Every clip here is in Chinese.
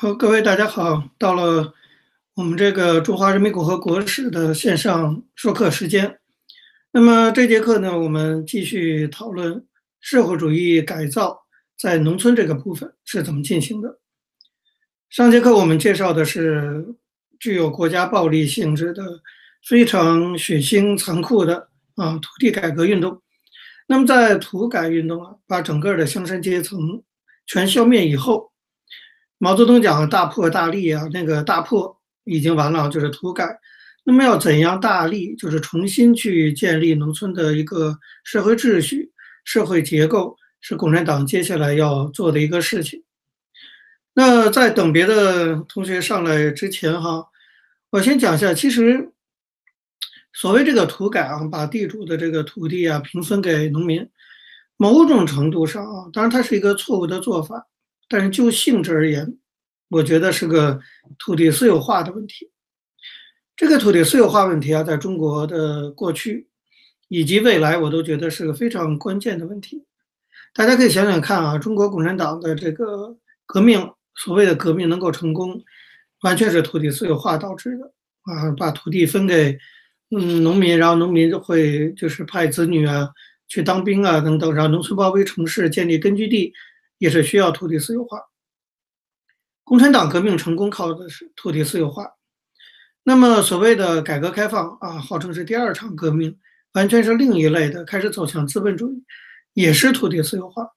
好，各位大家好，到了我们这个中华人民共和国史的线上授课时间。那么这节课呢，我们继续讨论社会主义改造在农村这个部分是怎么进行的。上节课我们介绍的是具有国家暴力性质的非常血腥残酷的土地改革运动。那么在土改运动把整个的乡绅阶层全消灭以后，毛泽东讲大破大立那个大破已经完了，就是土改。那么要怎样大立？就是重新去建立农村的一个社会秩序、社会结构，是共产党接下来要做的一个事情。那在等别的同学上来之前我先讲一下，其实所谓这个土改把地主的这个土地平分给农民，某种程度上当然它是一个错误的做法。但是就性质而言，我觉得是个土地私有化的问题。这个土地私有化问题在中国的过去以及未来，我都觉得是个非常关键的问题。大家可以想想看中国共产党的这个革命，所谓的革命能够成功，完全是土地私有化导致的把土地分给农民，然后农民就会派子女去当兵等等，然后农村包围城市，建立根据地。也是需要土地私有化。共产党革命成功靠的是土地私有化。那么所谓的改革开放号称是第二场革命，完全是另一类的，开始走向资本主义，也是土地私有化。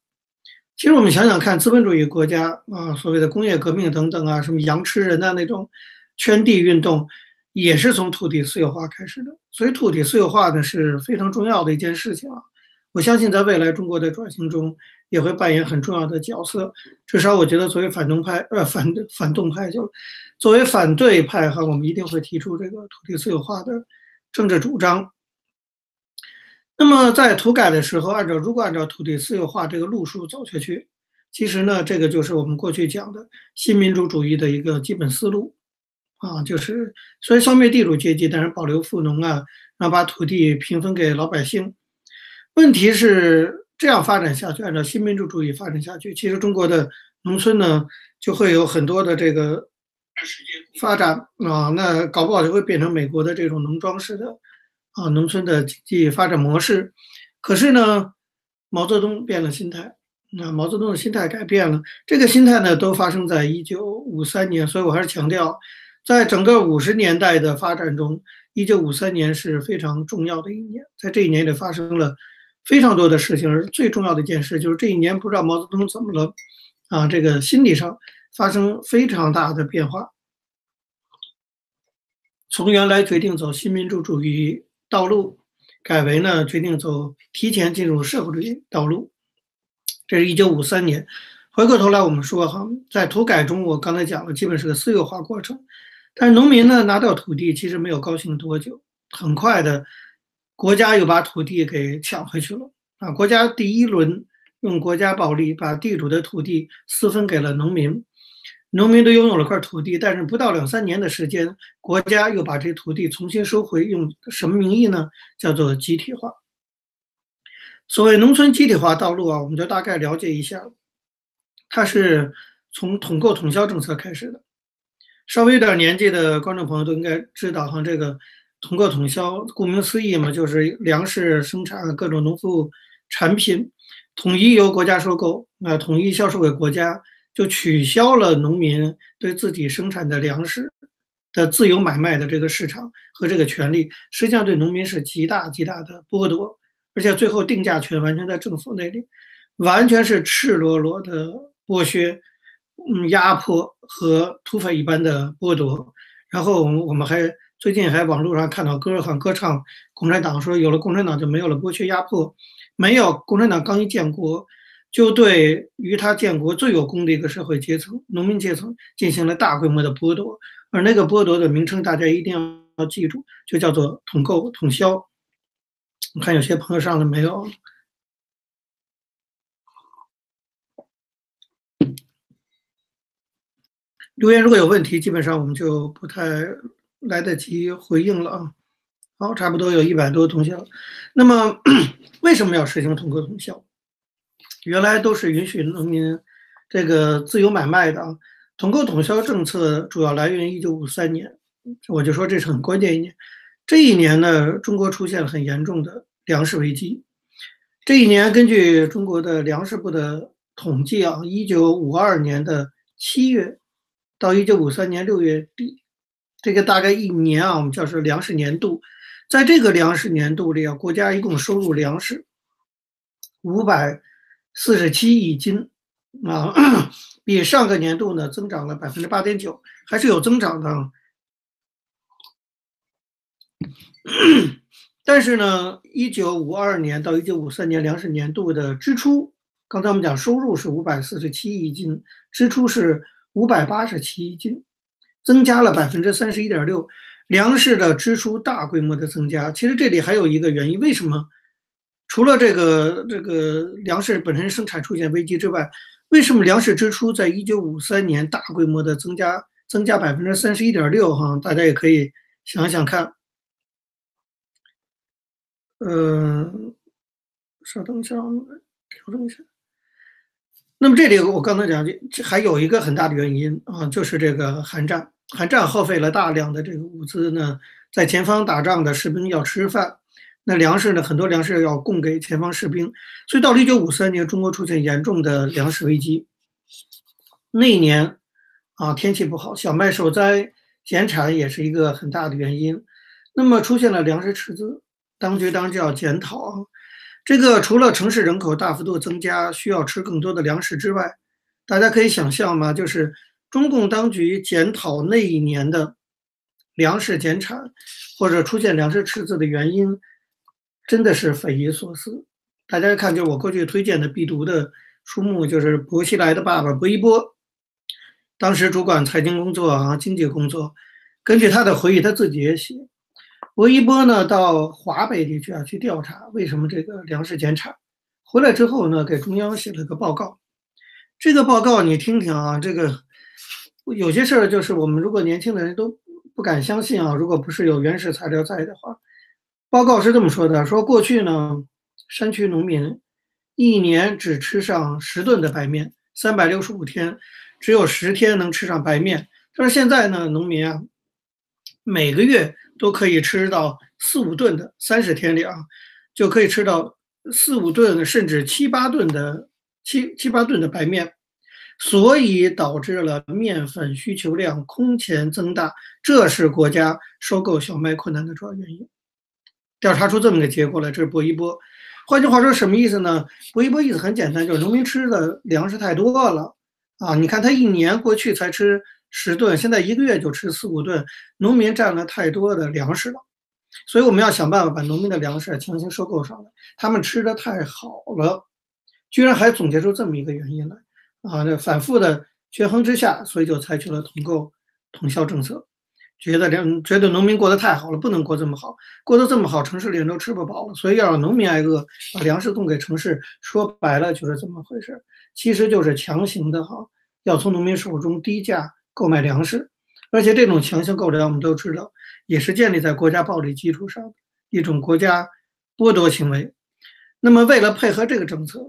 其实我们想想看，资本主义国家所谓的工业革命等等什么羊吃人那种圈地运动，也是从土地私有化开始的。所以土地私有化呢是非常重要的一件事情我相信在未来中国的转型中也会扮演很重要的角色。至少我觉得作为反对派我们一定会提出这个土地私有化的政治主张。那么在土改的时候，如果按照土地私有化这个路数走下去，其实呢这个就是我们过去讲的新民主主义的一个基本思路就是虽然消灭地主阶级，但是保留富农然后把土地平分给老百姓。问题是这样发展下去，按照新民主主义发展下去，其实中国的农村呢就会有很多的这个发展那搞不好就会变成美国的这种农庄式的农村的经济发展模式。可是呢毛泽东变了心态，毛泽东的心态改变了，这个心态呢都发生在1953年。所以我还是强调，在整个50年代的发展中，1953年是非常重要的一年。在这一年里发生了非常多的事情，而最重要的一件事就是这一年不知道毛泽东怎么了这个心理上发生非常大的变化。从原来决定走新民主主义道路，改为呢决定提前进入社会主义道路。这是1953年。回过头来我们说在土改中，我刚才讲了基本是个私有化过程，但是农民呢拿到土地其实没有高兴多久，很快的国家又把土地给抢回去了国家第一轮用国家暴力把地主的土地私分给了农民，农民都拥有了块土地，但是不到2-3年的时间，国家又把这土地重新收回，用什么名义呢？叫做集体化。所谓农村集体化道路我们就大概了解一下，它是从统购统销政策开始的。稍微有点年纪的观众朋友都应该知道这个统购统销顾名思义就是粮食生产各种农副产品统一由国家收购统一销售给国家，就取消了农民对自己生产的粮食的自由买卖的这个市场和这个权利，实际上对农民是极大极大的剥夺，而且最后定价权完全在政府那里，完全是赤裸裸的剥削压迫和土匪一般的剥夺。然后我们还最近还网络上看到歌唱共产党，说有了共产党就没有了剥削压迫。没有，共产党刚一建国就对于他建国最有功的一个社会阶层农民阶层进行了大规模的剥夺，而那个剥夺的名称大家一定要记住，就叫做统购统销。我看有些朋友上了没有？留言如果有问题，基本上我们就不太来得及回应了好，差不多有100多同学了。那么为什么要实行统购统销？原来都是允许农民这个自由买卖的统购统销政策主要来源于1953年，我就说这是很关键一年。这一年呢，中国出现了很严重的粮食危机。这一年，根据中国的粮食部的统计啊， 1952 年的7月到1953年6月底，这个大概一年啊，我们叫是粮食年度。在这个粮食年度里啊，国家一共收入粮食547亿斤啊，比上个年度呢增长了 8.9%， 还是有增长的啊。但是呢 ,1952 年到1953年粮食年度的支出，刚才我们讲收入是547亿斤，支出是587亿斤，增加了 31.6%， 粮食的支出大规模的增加。其实这里还有一个原因，为什么除了这个粮食本身生产出现危机之外，为什么粮食支出在1953年大规模的增加 31.6%， 哈，大家也可以想想看。稍等一下，调整一下。那么这里我刚才讲，还有一个很大的原因啊，就是这个韩战。韩战耗费了大量的这个物资呢，在前方打仗的士兵要吃饭，那粮食呢，很多粮食要供给前方士兵，所以到了1953年，中国出现严重的粮食危机。那一年啊，天气不好，小麦受灾，减产也是一个很大的原因。那么出现了粮食赤字，当局当然就要检讨啊。这个除了城市人口大幅度增加，需要吃更多的粮食之外，大家可以想象嘛，就是中共当局检讨那一年的粮食减产或者出现粮食赤字的原因，真的是匪夷所思。大家看，就我过去推荐的必读的书目，就是薄熙来的爸爸薄一波，当时主管财经工作啊、经济工作，根据他的回忆，他自己也写。薄一波呢，到华北地区啊去调查为什么这个粮食减产，回来之后呢，给中央写了个报告。这个报告你听听啊，这个有些事儿就是我们如果年轻的人都不敢相信啊，如果不是有原始材料在的话。报告是这么说的，说过去呢，山区农民一年只吃上10吨的白面，365天只有10天能吃上白面。但是现在呢，农民啊每个月都可以吃到4-5吨的，30天里啊，就可以吃到4-5吨甚至7-8吨的7-8吨的白面，所以导致了面粉需求量空前增大，这是国家收购小麦困难的主要原因。调查出这么个结果来，这是薄一波。换句话说，什么意思呢？薄一波意思很简单，就是农民吃的粮食太多了啊！你看他一年过去才吃10吨，现在一个月就吃4-5吨，农民占了太多的粮食了，所以我们要想办法把农民的粮食强行收购上来。他们吃的太好了，居然还总结出这么一个原因来啊！这反复的权衡之下，所以就采取了统购统销政策，觉得农民过得太好了，不能过这么好，过得这么好，城市里人都吃不饱了，所以要让农民挨饿，把粮食供给城市。说白了就是这么回事，其实就是强行的哈，要从农民手中低价购买粮食，而且这种强行购粮，我们都知道，也是建立在国家暴力基础上的一种国家剥夺行为。那么，为了配合这个政策，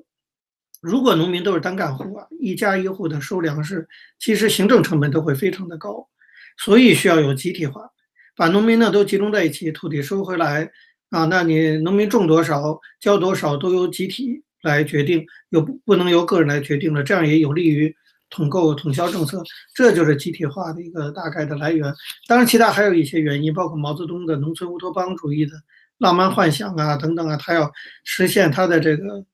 如果农民都是单干户啊，一家一户的收粮食，其实行政成本都会非常的高，所以需要有集体化，把农民呢都集中在一起，土地收回来啊，那你农民种多少、交多少都由集体来决定，不能由个人来决定了，这样也有利于统购统销政策，这就是集体化的一个大概的来源。当然，其他还有一些原因，包括毛泽东的农村乌托邦主义的浪漫幻想啊等等啊，他要实现他的这个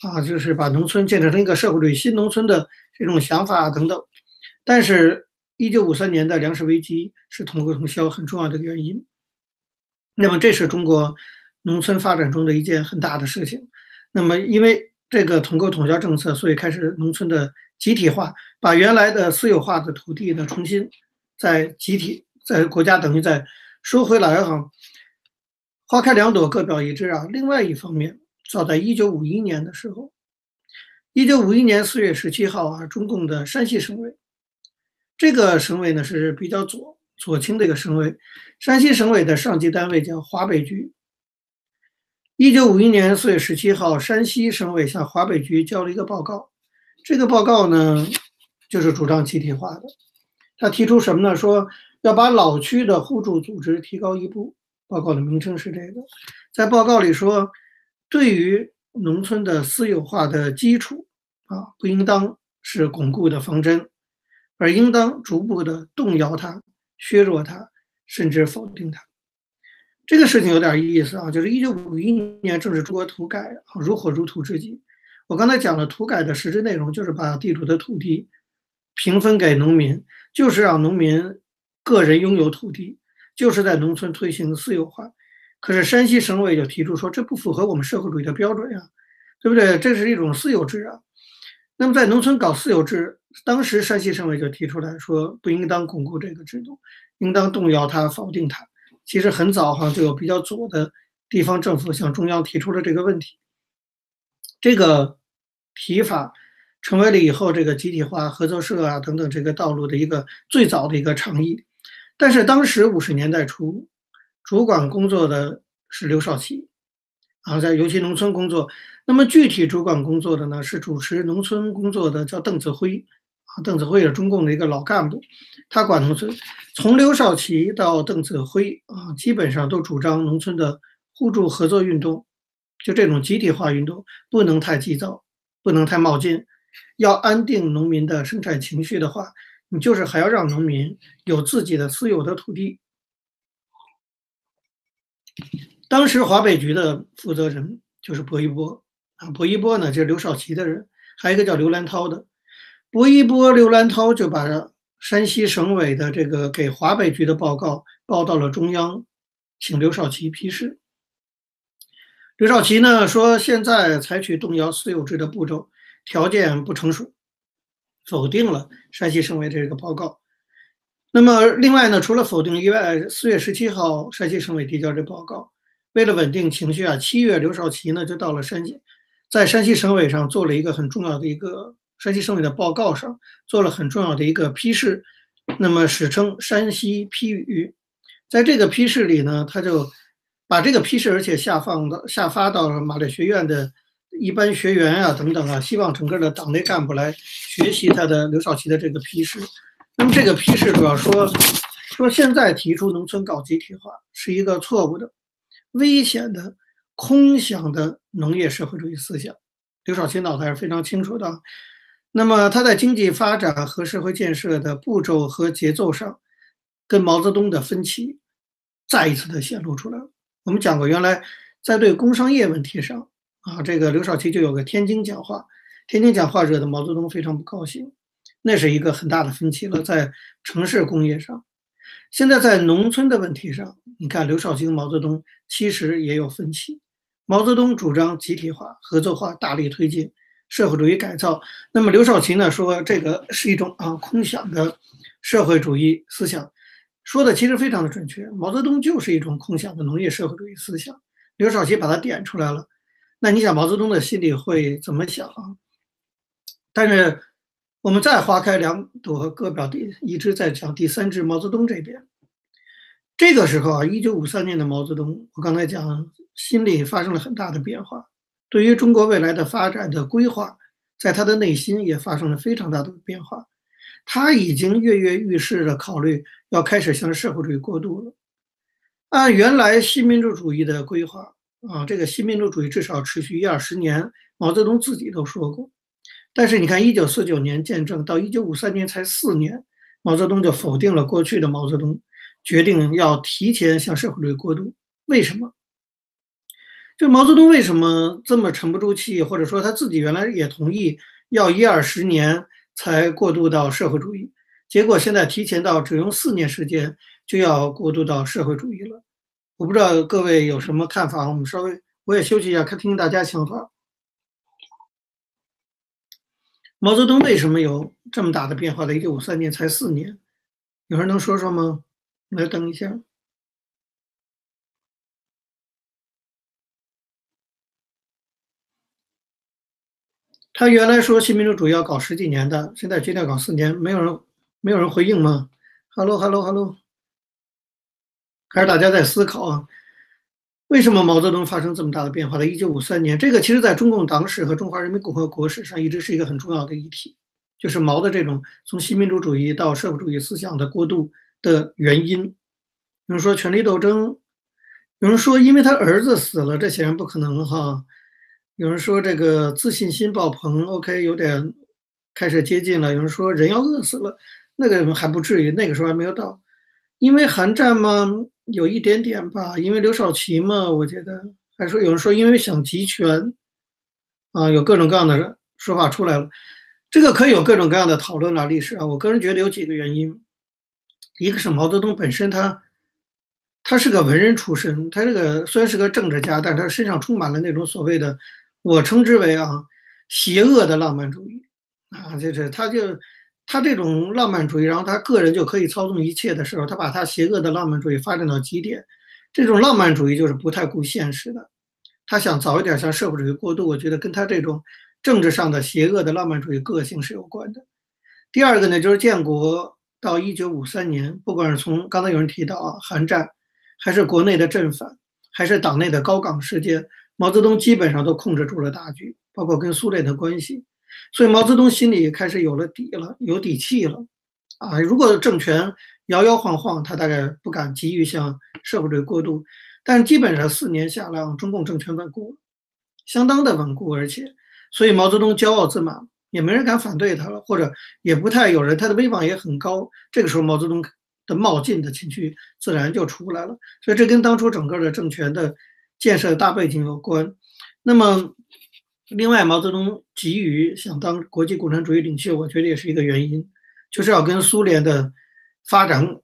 啊，就是把农村建设成一个社会主义新农村的这种想法等等。但是1953年的粮食危机是统购统销很重要的原因。那么这是中国农村发展中的一件很大的事情。那么因为这个统购统销政策，所以开始农村的集体化，把原来的私有化的土地呢，重新在国家等于在收回来哈。花开两朵，各表一枝啊。另外一方面，早在1951年的时候，1951年4月17号啊，中共的山西省委，这个省委呢是比较左倾的一个省委，山西省委的上级单位叫华北局。1951年4月17号，山西省委向华北局交了一个报告。这个报告呢，就是主张集体化的。他提出什么呢？说要把老区的互助组织提高一步。报告的名称是这个。在报告里说，对于农村的私有化的基础啊，不应当是巩固的方针，而应当逐步的动摇它、削弱它，甚至否定它。这个事情有点意思啊，就是1951年正是中国土改啊如火如荼之际。我刚才讲了土改的实质内容，就是把地主的土地平分给农民，就是让农民个人拥有土地，就是在农村推行私有化。可是山西省委就提出说，这不符合我们社会主义的标准啊，对不对？这是一种私有制啊。那么在农村搞私有制，当时山西省委就提出来说，不应当巩固这个制度，应当动摇它、否定它。其实很早哈就有比较左的地方政府向中央提出了这个问题，这个提法成为了以后这个集体化、合作社啊等等这个道路的一个最早的一个倡议。但是当时50年代初，主管工作的是刘少奇，啊，在尤其农村工作。那么具体主管工作的呢，是主持农村工作的叫邓子恢。邓子恢是中共的一个老干部，他管农村。从刘少奇到邓子恢啊，基本上都主张农村的互助合作运动，就这种集体化运动不能太急躁，不能太冒进，要安定农民的生产情绪的话，你就是还要让农民有自己的私有的土地。当时华北局的负责人就是薄一波啊，薄一波呢就是刘少奇的人，还有一个叫刘兰涛的。薄一波、刘兰涛就把山西省委的这个给华北局的报告报到了中央，请刘少奇批示。刘少奇呢说，现在采取动摇私有制的步骤，条件不成熟，否定了山西省委这个报告。那么另外呢，除了否定以外，4月17号山西省委提交这报告。为了稳定情绪啊，7月刘少奇呢就到了山西，在山西省委上做了一个很重要的一个。山西省委的报告上做了很重要的一个批示，那么史称山西批语。在这个批示里呢，他就把这个批示而且下发到了马列学院的一般学员啊等等啊，希望整个的党内干部来学习他的刘少奇的这个批示。那么这个批示主要说现在提出农村搞集体化是一个错误的、危险的、空想的农业社会主义思想。刘少奇脑袋是非常清楚的。那么他在经济发展和社会建设的步骤和节奏上跟毛泽东的分歧再一次的显露出来了。我们讲过，原来在对工商业问题上啊，这个刘少奇就有个天津讲话，天津讲话惹得毛泽东非常不高兴，那是一个很大的分歧了。在城市工业上，现在在农村的问题上，你看刘少奇和毛泽东其实也有分歧。毛泽东主张集体化、合作化，大力推进社会主义改造。那么刘少奇呢说，这个是一种啊空想的社会主义思想，说的其实非常的准确。毛泽东就是一种空想的农业社会主义思想，刘少奇把它点出来了。那你想毛泽东的心里会怎么想啊？但是我们再花开两朵各表一枝，再讲第三枝毛泽东这边。这个时候啊，1953年的毛泽东，我刚才讲心里发生了很大的变化。对于中国未来的发展的规划，在他的内心也发生了非常大的变化。他已经跃跃欲试的考虑要开始向社会主义过渡了。按原来新民主主义的规划啊，这个新民主主义至少持续10-20年，毛泽东自己都说过。但是你看，1949年建政到1953年才4年，毛泽东就否定了过去的毛泽东，决定要提前向社会主义过渡。为什么？就毛泽东为什么这么沉不住气，或者说他自己原来也同意要10-20年才过渡到社会主义，结果现在提前到只用4年时间就要过渡到社会主义了。我不知道各位有什么看法，我们稍微我也休息一下，看听大家想法。毛泽东为什么有这么大的变化的？1953年才4年，有人能说说吗？来等一下。他原来说新民主主义要搞10几年的，现在决定搞4年，没有人回应吗？ Hello， 还是大家在思考啊，为什么毛泽东发生这么大的变化在1953年？这个其实在中共党史和中华人民共和国史上一直是一个很重要的议题就是毛的这种从新民主主义到社会主义思想的过渡的原因。有人说权力斗争，有人说因为他儿子死了，这显然不可能哈。有人说这个自信心爆棚 ，OK， 有点开始接近了。有人说人要饿死了，那个还不至于，那个时候还没有到。因为韩战嘛，有一点点吧。因为刘少奇嘛，我觉得还说有人说因为想集权，啊，有各种各样的说法出来了。这个可以有各种各样的讨论啊，历史啊，我个人觉得有几个原因，一个是毛泽东本身他是个文人出身，他这个虽然是个政治家，但是他身上充满了那种所谓的我称之为啊邪恶的浪漫主义啊，就是他这种浪漫主义，然后他个人就可以操纵一切的时候，他把他邪恶的浪漫主义发展到极点，这种浪漫主义就是不太顾现实的，他想早一点向社会主义过渡，我觉得跟他这种政治上的邪恶的浪漫主义个性是有关的。第二个呢，就是建国到1953年，不管是从刚才有人提到啊，韩战，还是国内的镇反，还是党内的高岗事件，毛泽东基本上都控制住了大局，包括跟苏联的关系。所以毛泽东心里开始有了底了，有底气了啊！如果政权摇摇晃晃，他大概不敢急于向社会主义过渡，但基本上4年下来，中共政权稳固，相当的稳固，而且。所以毛泽东骄傲自满，也没人敢反对他了，或者也不太有人，他的威望也很高。这个时候毛泽东的冒进的情绪自然就出来了，所以这跟当初整个的政权的建设大背景有关。那么另外，毛泽东急于想当国际共产主义领袖，我觉得也是一个原因，就是要跟苏联的发展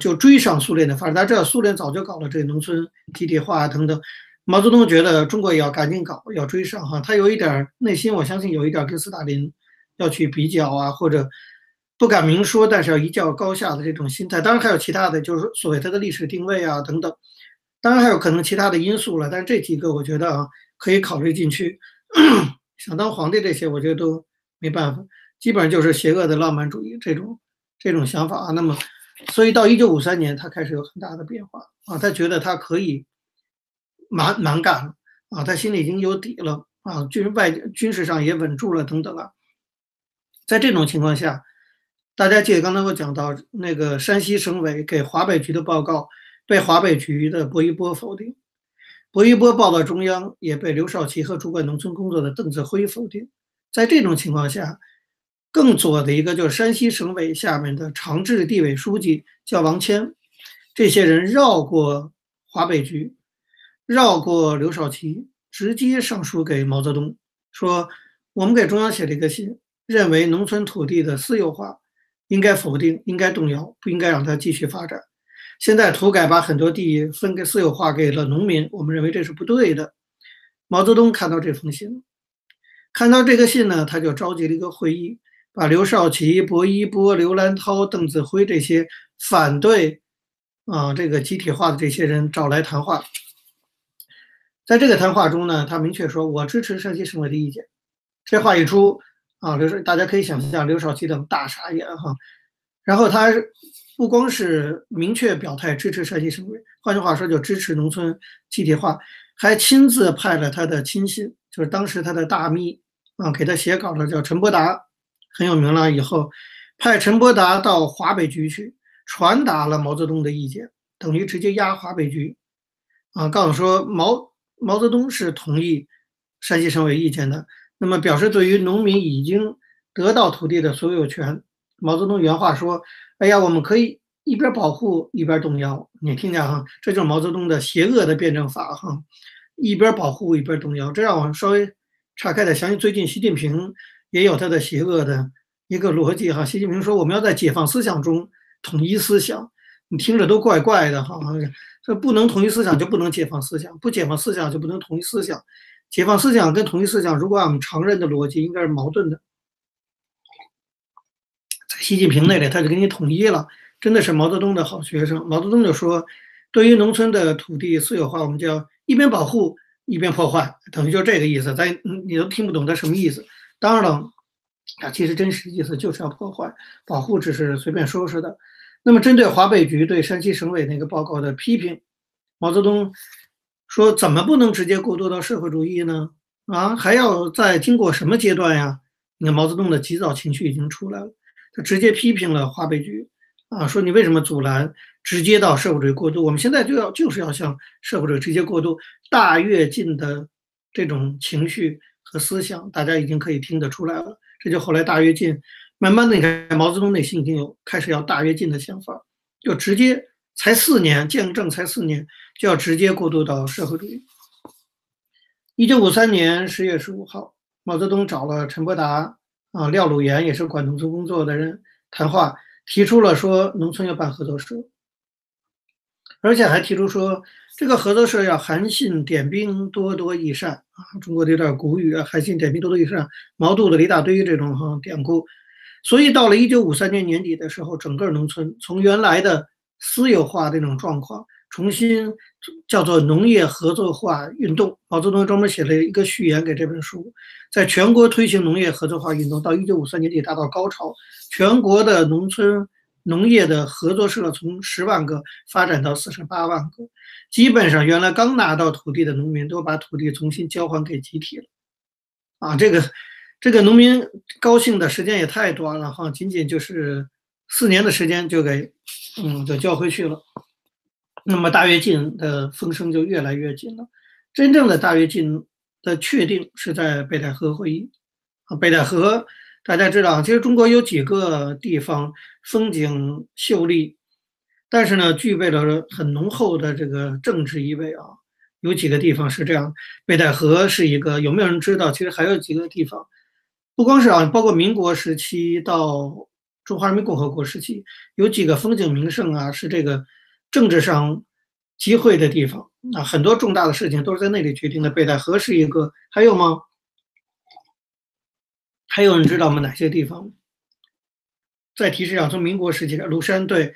就追上苏联的发展。大家知道苏联早就搞了这个农村集体化等等，毛泽东觉得中国也要赶紧搞，要追上哈。他有一点内心，我相信有一点跟斯大林要去比较啊，或者不敢明说，但是要一较高下的这种心态。当然还有其他的，就是所谓他的历史定位啊等等。当然还有可能其他的因素了，但是这几个我觉得啊可以考虑进去。想当皇帝这些，我觉得都没办法，基本上就是邪恶的浪漫主义这种想法啊。那么，所以到1953年，他开始有很大的变化啊，他觉得他可以。蛮干啊，他心里已经有底了啊，军事上也稳住了等等啊。在这种情况下，大家记得刚才我讲到那个山西省委给华北局的报告被华北局的薄一波否定，薄一波报到中央也被刘少奇和主管农村工作的邓子恢否定。在这种情况下，更左的一个就是山西省委下面的常治地委书记叫王谦，这些人绕过华北局，绕过刘少奇，直接上书给毛泽东，说我们给中央写了一个信，认为农村土地的私有化应该否定，应该动摇，不应该让它继续发展。现在土改把很多地分给私有化给了农民，我们认为这是不对的。毛泽东看到这封信，看到这个信呢，他就召集了一个会议，把刘少奇、薄一波、刘兰涛、邓子恢这些反对这个集体化的这些人找来谈话。在这个谈话中呢，他明确说我支持山西省委的意见。这话一出啊，大家可以想象刘少奇等大傻眼哈。然后他不光是明确表态支持山西省委，换句话说就支持农村集体化，还亲自派了他的亲信，就是当时他的大秘啊，给他写稿的叫陈伯达，很有名了，以后派陈伯达到华北局去传达了毛泽东的意见，等于直接压华北局啊，告诉说毛泽东是同意山西省委意见的，那么表示对于农民已经得到土地的所有权，毛泽东原话说：“哎呀，我们可以一边保护一边动摇。”你听见哈，这就是毛泽东的邪恶的辩证法哈，一边保护一边动摇。这让我稍微岔开的，相信最近习近平也有他的邪恶的一个逻辑哈。习近平说：“我们要在解放思想中统一思想。”你听着都怪怪的哈。这不能统一思想就不能解放思想，不解放思想就不能统一思想，解放思想跟统一思想如果按我们常人的逻辑应该是矛盾的，在习近平那里他就给你统一了，真的是毛泽东的好学生。毛泽东就说对于农村的土地私有化我们就要一边保护一边破坏，等于就这个意思，你都听不懂他什么意思。当然了，其实真实意思就是要破坏，保护只是随便说说的。那么针对华北局对山西省委那个报告的批评，毛泽东说怎么不能直接过渡到社会主义呢？啊，还要再经过什么阶段呀？你看毛泽东的急躁情绪已经出来了，他直接批评了华北局啊，说你为什么阻拦直接到社会主义过渡？我们现在就是要向社会主义直接过渡。大跃进的这种情绪和思想，大家已经可以听得出来了。这就后来大跃进，慢慢的你看毛泽东内心已经有开始要大跃进的想法，就直接才4年，建政才4年就要直接过渡到社会主义。1953年10月15号，毛泽东找了陈伯达啊、廖鲁炎也是管农村工作的人谈话，提出了说农村要办合作社。而且还提出说，这个合作社要韩信点兵，多多益善啊！中国的有点古语啊，韩信点兵，多多益善，毛肚子了一大堆这种典故。所以到了1953年年底的时候，整个农村从原来的私有化这种状况，重新叫做农业合作化运动。毛泽东专门写了一个序言给这本书，在全国推行农业合作化运动，到1953年底达到高潮，全国的农村。农业的合作社从10万个发展到48万个，基本上原来刚拿到土地的农民都把土地重新交还给集体了，啊，这个农民高兴的时间也太短了哈，仅仅就是4年的时间就给就交回去了。那么大跃进的风声就越来越紧了。真正的大跃进的确定是在北戴河会议啊，北戴河。大家知道，其实中国有几个地方风景秀丽，但是呢，具备了很浓厚的这个政治意味啊。有几个地方是这样，北戴河是一个。有没有人知道？其实还有几个地方，不光是啊，包括民国时期到中华人民共和国时期，有几个风景名胜啊，是这个政治上集会的地方啊，很多重大的事情都是在那里决定的。北戴河是一个，还有吗？还有人知道吗？哪些地方？再提示啊，从民国时期的庐山对，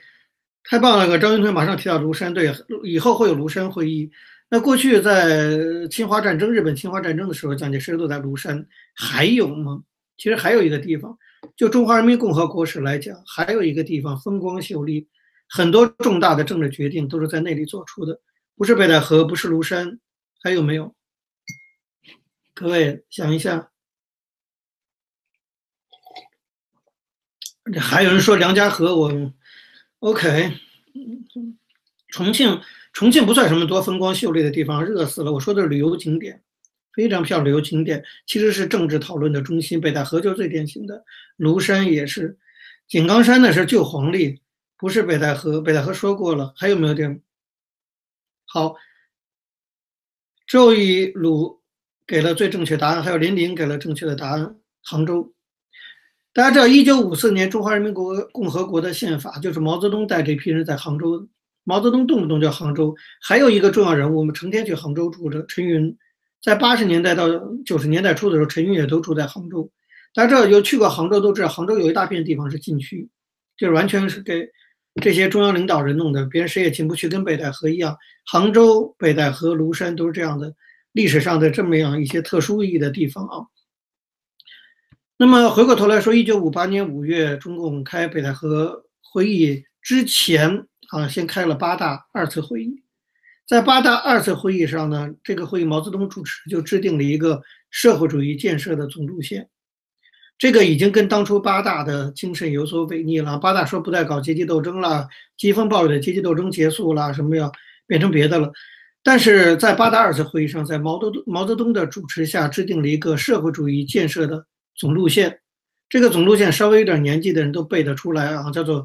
太棒了！张云屯马上提到庐山对，以后会有庐山会议。那过去在侵华战争、日本侵华战争的时候，蒋介石都在庐山。还有吗？其实还有一个地方，就中华人民共和国史来讲，还有一个地方风光秀丽，很多重大的政治决定都是在那里做出的，不是北戴河，不是庐山，还有没有？各位想一下。还有人说梁家河，我 OK， 重庆不算什么多风光秀丽的地方，热死了。我说的是旅游景点，非常漂亮旅游景点，其实是政治讨论的中心。北戴河就是最典型的，庐山也是，井冈山呢是旧黄历，不是北戴河。北戴河说过了，还有没有点？好，周一鲁给了最正确答案，还有林林给了正确的答案，杭州。大家知道，1954年中华人民共和国的宪法就是毛泽东带这批人在杭州。毛泽东动不动就杭州，还有一个重要人物，我们成天去杭州住着。陈云，在80年代到90年代初的时候，陈云也都住在杭州。大家知道，有去过杭州都知道，杭州有一大片地方是禁区，就是完全是给这些中央领导人弄的，别人谁也进不去，跟北戴河一样。杭州、北戴河、庐山都是这样的，历史上的这么样一些特殊意义的地方啊。那么回过头来说，1958年5月，中共开北戴河会议之前啊，先开了8大2次会议。在8大2次会议上呢，这个会议毛泽东主持，就制定了一个社会主义建设的总路线。这个已经跟当初8大的精神有所违逆了。8大说不再搞阶级斗争了，疾风暴雨的阶级斗争结束了，什么要变成别的了。但是在8大2次会议上，在毛泽东的主持下，制定了一个社会主义建设的总路线。这个总路线稍微有点年纪的人都背得出来啊，叫做，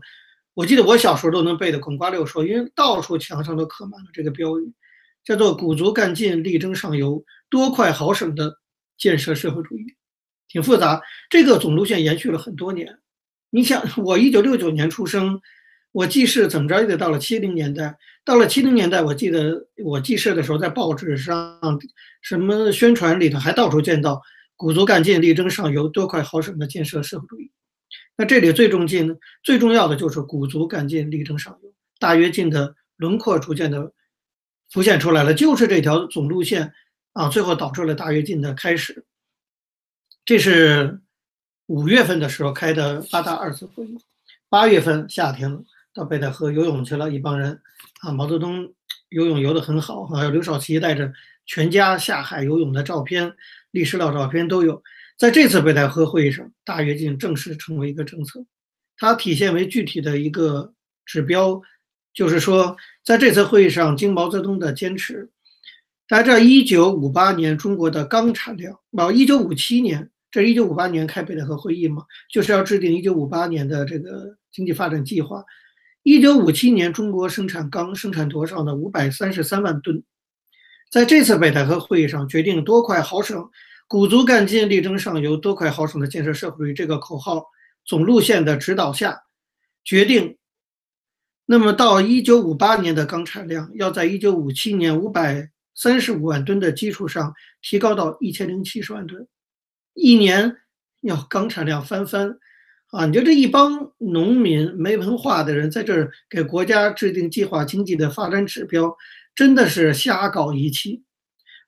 我记得我小时候都能背的滚瓜六说，因为到处墙上都刻满了这个标语，叫做鼓足干劲，力争上游，多快好省的建设社会主义。挺复杂，这个总路线延续了很多年。你想，我1969年出生，我记事怎么着也得到了70年代。到了70年代，我记得我记事的时候，在报纸上什么宣传里头还到处见到鼓足干劲，力争上游，多快好省的建设社会主义。那这里最重要的就是鼓足干劲，力争上游。大跃进的轮廓逐渐的浮现出来了，就是这条总路线啊，最后导致了大跃进的开始。这是5月份的时候开的8大2次会议，8月份夏天了，到北戴河游泳去了一帮人啊，毛泽东游泳游得很好，还有刘少奇带着全家下海游泳的照片。历史老照片都有，在这次北戴河会议上，大跃进正式成为一个政策，它体现为具体的一个指标，就是说，在这次会议上，经毛泽东的坚持，大家知道，1958年中国的钢产量，1957年，这是1958年开北戴河会议嘛，就是要制定1958年的这个经济发展计划。1957年中国生产钢生产多少呢？533万吨。在这次北戴河会议上，决定多块好省，鼓足干劲，力争上游，多块好省的建设社会主义这个口号总路线的指导下决定。那么到1958年的钢产量要在1957年535万吨的基础上提高到1070万吨，一年要钢产量翻啊！你觉得这一帮农民没文化的人在这儿给国家制定计划经济的发展指标，真的是瞎搞一气，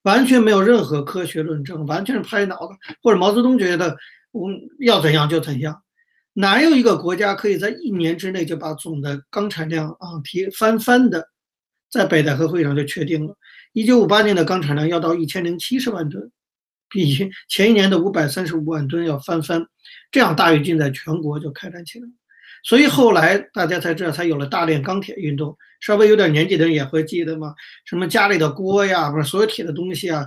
完全没有任何科学论证，完全是拍脑子，或者毛泽东觉得我们要怎样就怎样。哪有一个国家可以在一年之内就把总的钢产量啊提翻的？在北戴河会上就确定了，1958年的钢产量要到1070万吨，比前一年的535万吨要翻。这样大跃进在全国就开展起来了。所以后来大家才知道，才有了大炼钢铁运动。稍微有点年纪的人也会记得嘛，什么家里的锅呀，不是所有铁的东西啊，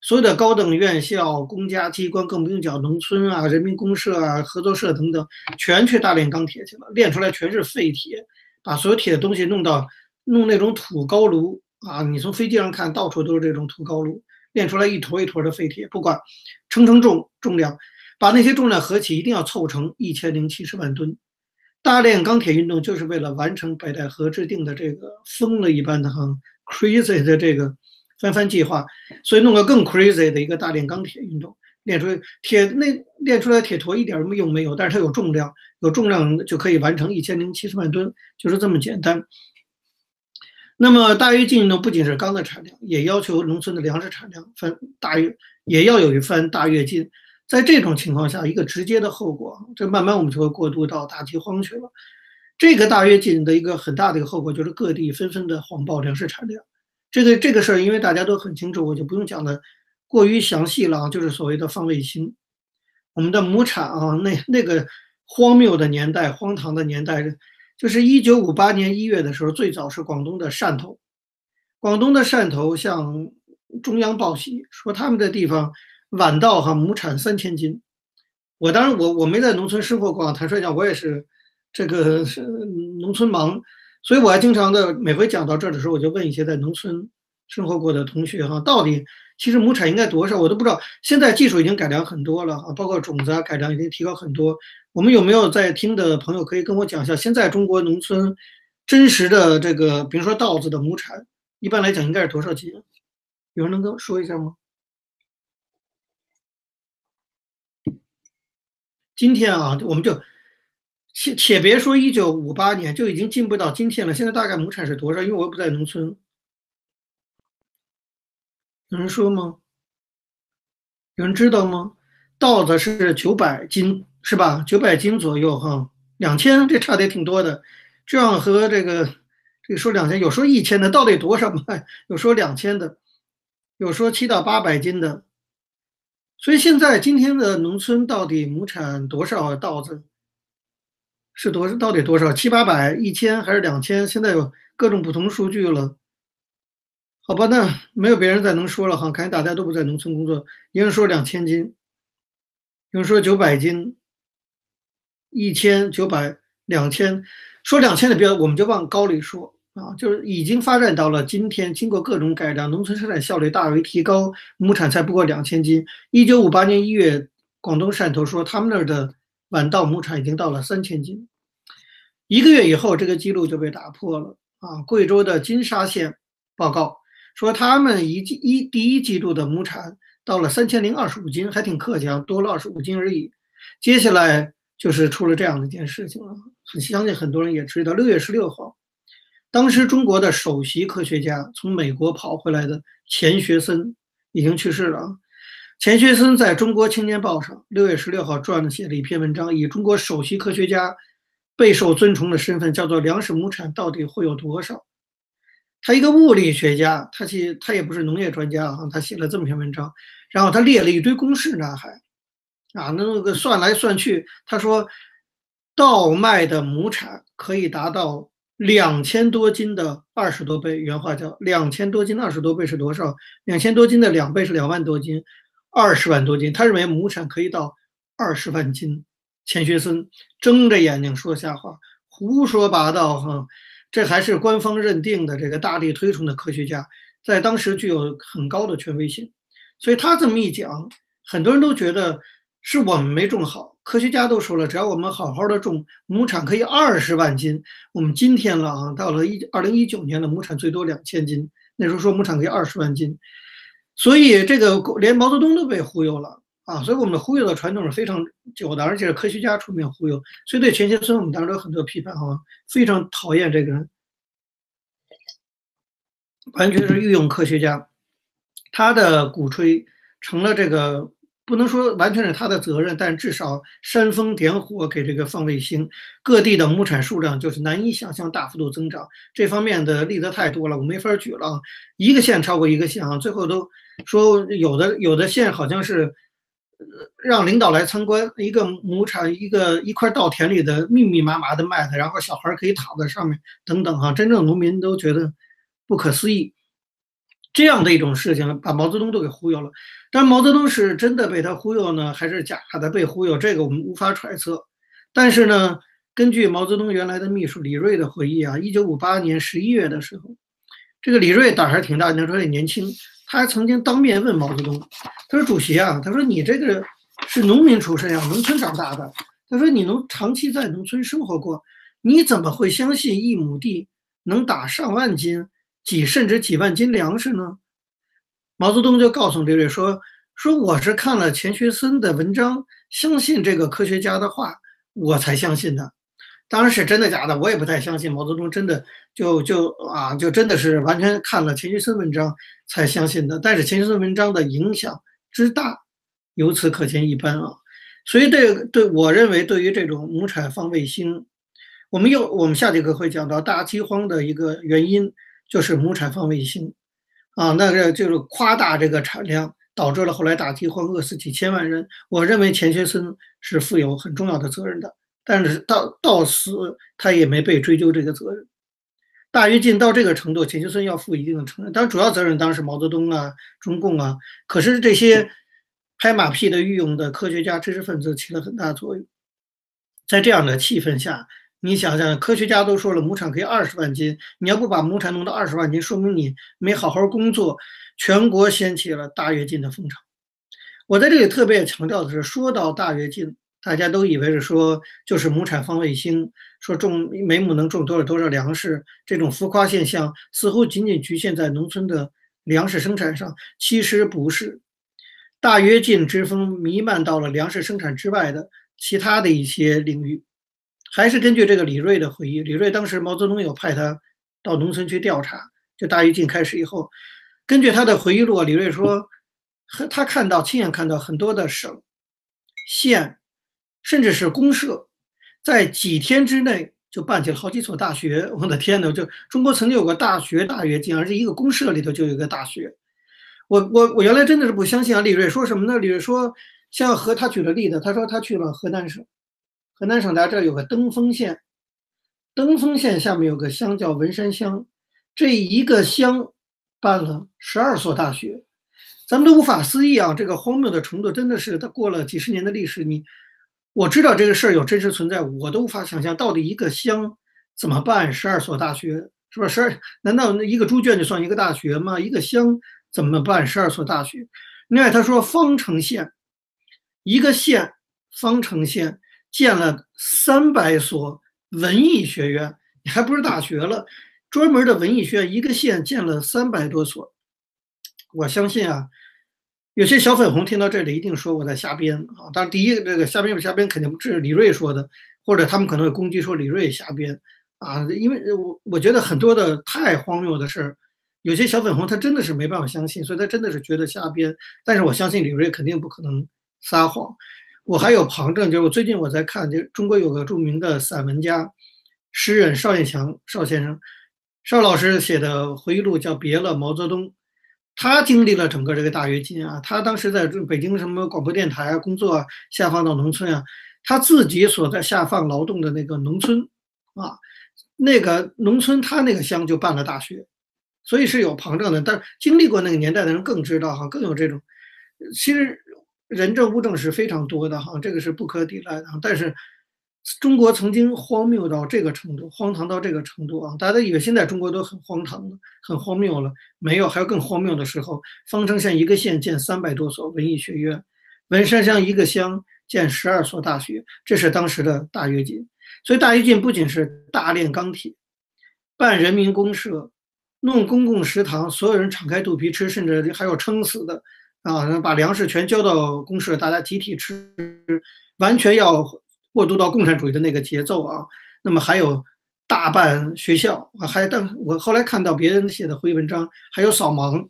所有的高等院校、公家机关，更不用讲农村啊、人民公社啊、合作社等等，全去大炼钢铁去了，炼出来全是废铁，把所有铁的东西弄那种土高炉啊，你从飞机上看到处都是这种土高炉，炼出来一坨一坨的废铁，不管称重量，把那些重量合起一定要凑成1070万吨。大炼钢铁运动就是为了完成北戴河制定的这个疯了一般的crazy 的这个翻计划，所以弄个更 crazy 的一个大炼钢铁运动，炼出来铁坨一点用没有，但是它有重量，有重量就可以完成1070万吨，就是这么简单。那么大跃进运动不仅是钢的产量，也要求农村的粮食产量也要有一番大跃进。在这种情况下，一个直接的后果，这慢慢我们就会过渡到大饥荒去了。这个大跃进的一个很大的一个后果，就是各地纷纷的谎报粮食产量。这个事儿，因为大家都很清楚，我就不用讲的过于详细了，就是所谓的放卫星。我们的亩产啊，那个荒谬的年代、荒唐的年代，就是1958年1月的时候，最早是广东的汕头。广东的汕头向中央报喜，说他们的地方晚稻亩产3000斤。我当然我没在农村生活过，坦率讲我也是这个是农村盲，所以我还经常的每回讲到这儿的时候，我就问一些在农村生活过的同学哈，到底其实亩产应该多少我都不知道。现在技术已经改良很多了啊，包括种子啊改良已经提高很多。我们有没有在听的朋友可以跟我讲一下，现在中国农村真实的这个比如说稻子的亩产一般来讲应该是多少斤？有人能跟我说一下吗？今天啊，我们就且别说1958年，就已经进步到今天了。现在大概亩产是多少？因为我不在农村。有人说吗？有人知道吗？稻子是900斤是吧？900斤左右哈，2000这差的也挺多的。这样和这个说2000，有说1000的，到底多少嘛？有说2000的，有说700到800斤的。所以现在今天的农村到底亩产多少？稻子是到底多少？700、800、1000还是2000？现在有各种不同数据了。好吧，那没有别人再能说了哈，看来大家都不在农村工作。有人说2000斤，有人说900斤，1900、2000，说2000的标我们就往高里说。啊，就是已经发展到了今天，经过各种改良，农村生产效率大为提高，亩产才不过2000斤。1958年1月，广东汕头说他们那儿的晚稻亩产已经到了3000斤。一个月以后，这个记录就被打破了啊！贵州的金沙县报告说，他们第一季度的亩产到了3025斤，还挺客气啊，多了25斤而已。接下来就是出了这样的一件事情了，很相信很多人也知道，6月16号。当时中国的首席科学家从美国跑回来的钱学森已经去世了啊。钱学森在中国青年报上6月16号撰写了一篇文章，以中国首席科学家备受尊崇的身份，叫做粮食亩产到底会有多少。他一个物理学家，他也不是农业专家啊，他写了这么篇文章，然后他列了一堆公式呐，还啊，那个算来算去，他说稻麦的亩产可以达到2000多斤的20多倍，原话叫2000多斤20多倍是多少？2000多斤的2倍是2万多斤，20万多斤。他认为亩产可以到20万斤。钱学森睁着眼睛说瞎话，胡说八道哈！这还是官方认定的这个大力推崇的科学家，在当时具有很高的权威性。所以他这么一讲，很多人都觉得是我们没种好，科学家都说了，只要我们好好的种，亩产可以20万斤。我们今天了啊，到了2019年的亩产最多2000斤，那时候说亩产可以20万斤，所以这个连毛泽东都被忽悠了啊！所以我们的忽悠的传统是非常久的，而且是科学家出面忽悠，所以对钱学森我们当时有很多批判啊，非常讨厌这个人，完全是御用科学家。他的鼓吹成了这个，不能说完全是他的责任，但至少煽风点火给这个放卫星，各地的亩产数量就是难以想象大幅度增长。这方面的例子太多了，我没法举了，一个县超过一个县啊，最后都说有的县好像是让领导来参观一个亩产，一块稻田里的密密麻麻的麦子，然后小孩可以躺在上面等等啊，真正农民都觉得不可思议。这样的一种事情把毛泽东都给忽悠了，但毛泽东是真的被他忽悠呢，还是假的被忽悠，这个我们无法揣测。但是呢，根据毛泽东原来的秘书李锐的回忆啊，1958年11月的时候，这个李锐胆还挺大，那时候也年轻，他还曾经当面问毛泽东，他说：“主席啊，他说你这个是农民出身啊，农村长大的，他说你能长期在农村生活过，你怎么会相信一亩地能打上万斤？”甚至几万斤粮食呢？毛泽东就告诉李锐说我是看了钱学森的文章，相信这个科学家的话，我才相信的。当然是真的假的，我也不太相信。毛泽东真的就真的是完全看了钱学森文章才相信的。但是钱学森文章的影响之大，由此可见一斑啊。所以我认为对于这种亩产放卫星，我们下节课会讲到大饥荒的一个原因。就是亩产放卫星，啊，那个就是夸大这个产量，导致了后来大饥荒，饿死几千万人。我认为钱学森是负有很重要的责任的，但是到死他也没被追究这个责任。大跃进到这个程度，钱学森要负一定的责任，当然主要责任当然是毛泽东啊、中共啊。可是这些拍马屁的御用的科学家、知识分子起了很大作用。在这样的气氛下，你想想，科学家都说了亩产可以20万斤，你要不把亩产弄到20万斤，说明你没好好工作。全国掀起了大跃进的风潮。我在这里特别强调的是，说到大跃进，大家都以为是说就是亩产放卫星，说种每亩能种多少多少粮食，这种浮夸现象似乎仅仅局限在农村的粮食生产上，其实不是。大跃进之风弥漫到了粮食生产之外的其他的一些领域。还是根据这个李锐的回忆，李锐当时毛泽东有派他到农村去调查，就大跃进开始以后，根据他的回忆录，李锐说他亲眼看到很多的省县甚至是公社在几天之内就办起了好几所大学。我的天哪，就中国曾经有个大学大跃进，而是一个公社里头就有一个大学。我原来真的是不相信啊。李锐说什么呢？李锐说像他举了例子，他说他去了河南省大家这有个登封县下面有个乡叫文山乡，这一个乡办了12所大学，咱们都无法思议啊！这个荒谬的程度真的是，它过了几十年的历史，我知道这个事儿有真实存在，我都无法想象到底一个乡怎么办12所大学，是吧？难道一个猪圈就算一个大学吗？一个乡怎么办12所大学？另外他说方城县建了300所文艺学院，你还不是大学了，专门的文艺学院，一个县建了300多所。我相信啊，有些小粉红听到这里一定说我在瞎编啊。当然，第一这个瞎编肯定不是李锐说的，或者他们可能会攻击说李锐瞎编啊。因为我觉得很多的太荒谬的事，有些小粉红他真的是没办法相信，所以他真的是觉得瞎编。但是我相信李锐肯定不可能撒谎。我还有旁证，就是最近我在看，就中国有个著名的散文家、诗人邵燕祥邵先生，邵老师写的回忆录叫《别了，毛泽东》。他经历了整个这个大跃进啊，他当时在北京什么广播电台工作啊，下放到农村啊，他自己所在下放劳动的那个农村啊，那个农村他那个乡就办了大学，所以是有旁证的。但经历过那个年代的人更知道哈，更有这种，其实人证物证是非常多的哈，这个是不可抵赖的。但是中国曾经荒谬到这个程度，荒唐到这个程度啊！大家都以为现在中国都很荒唐了，很荒谬了，没有，还有更荒谬的时候。方城县一个县建300多所文艺学院，文山乡一个乡建12所大学，这是当时的大跃进。所以大跃进不仅是大炼钢铁、办人民公社、弄公共食堂，所有人敞开肚皮吃，甚至还有撑死的啊，把粮食全交到公社，大家集体吃，完全要过渡到共产主义的那个节奏啊。那么还有大办学校，还但我后来看到别人写的回忆文章，还有扫盲，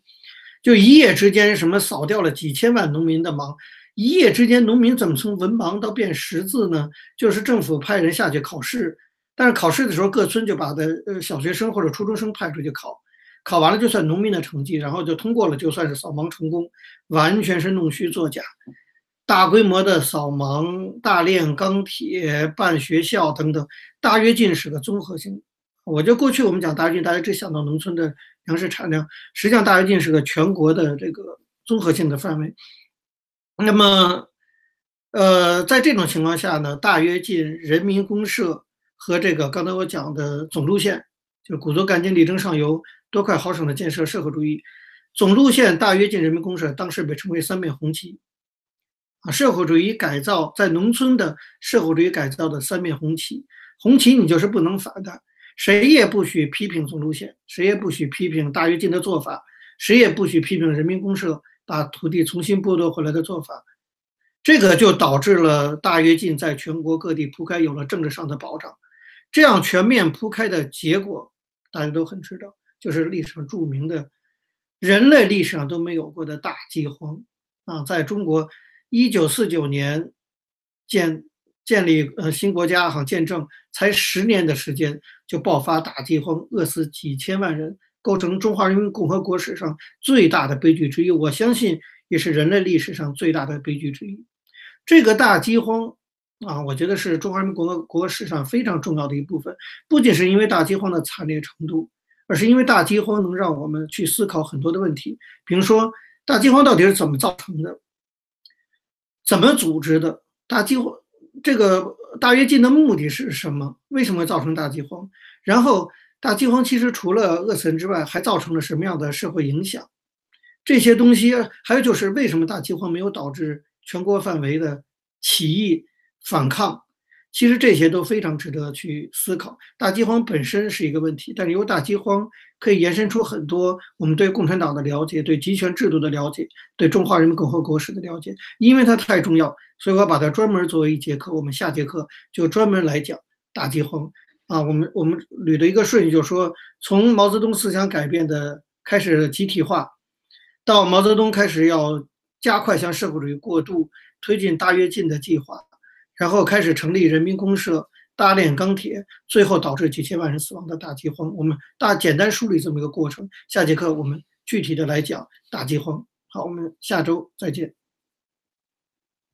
就一夜之间什么扫掉了几千万农民的盲，一夜之间农民怎么从文盲到变识字呢？就是政府派人下去考试，但是考试的时候各村就把小学生或者初中生派出去考，考完了就算农民的成绩，然后就通过了，就算是扫盲成功，完全是弄虚作假。大规模的扫盲、大炼钢铁、办学校等等，大跃进是个综合性。我就过去我们讲大跃进，大家只想到农村的粮食产量，实际上大跃进是个全国的这个综合性的范围。那么，在这种情况下呢，大跃进、人民公社和这个刚才我讲的总路线，就鼓足干劲力争上游，多快好省的建设社会主义总路线，大跃进、人民公社当时被称为三面红旗。社会主义改造在农村的社会主义改造的三面红旗，红旗你就是不能反的，谁也不许批评总路线，谁也不许批评大跃进的做法，谁也不许批评人民公社把土地重新剥夺回来的做法。这个就导致了大跃进在全国各地铺开，有了政治上的保障。这样全面铺开的结果大家都很知道，就是历史上著名的人类历史上都没有过的大饥荒啊，在中国1949年建立新国家建政才10年的时间，就爆发大饥荒，饿死几千万人，构成中华人民共和国史上最大的悲剧之一，我相信也是人类历史上最大的悲剧之一。这个大饥荒啊，我觉得是中华人民共和国史上非常重要的一部分，不仅是因为大饥荒的惨烈程度，而是因为大饥荒能让我们去思考很多的问题，比如说大饥荒到底是怎么造成的，怎么组织的，大饥荒这个大跃进的目的是什么？为什么会造成大饥荒？然后大饥荒其实除了饿死人之外，还造成了什么样的社会影响？这些东西，还有就是为什么大饥荒没有导致全国范围的起义反抗？其实这些都非常值得去思考。大饥荒本身是一个问题，但是由大饥荒可以延伸出很多我们对共产党的了解，对集权制度的了解，对中华人民共和国史的了解。因为它太重要，所以我把它专门作为一节课，我们下节课就专门来讲大饥荒啊。我们捋的一个顺序，就是说从毛泽东思想改变的开始集体化，到毛泽东开始要加快向社会主义过渡，推进大跃进的计划，然后开始成立人民公社，大炼钢铁，最后导致几千万人死亡的大饥荒。我们简单梳理这么一个过程，下节课我们具体的来讲大饥荒。好，我们下周再见。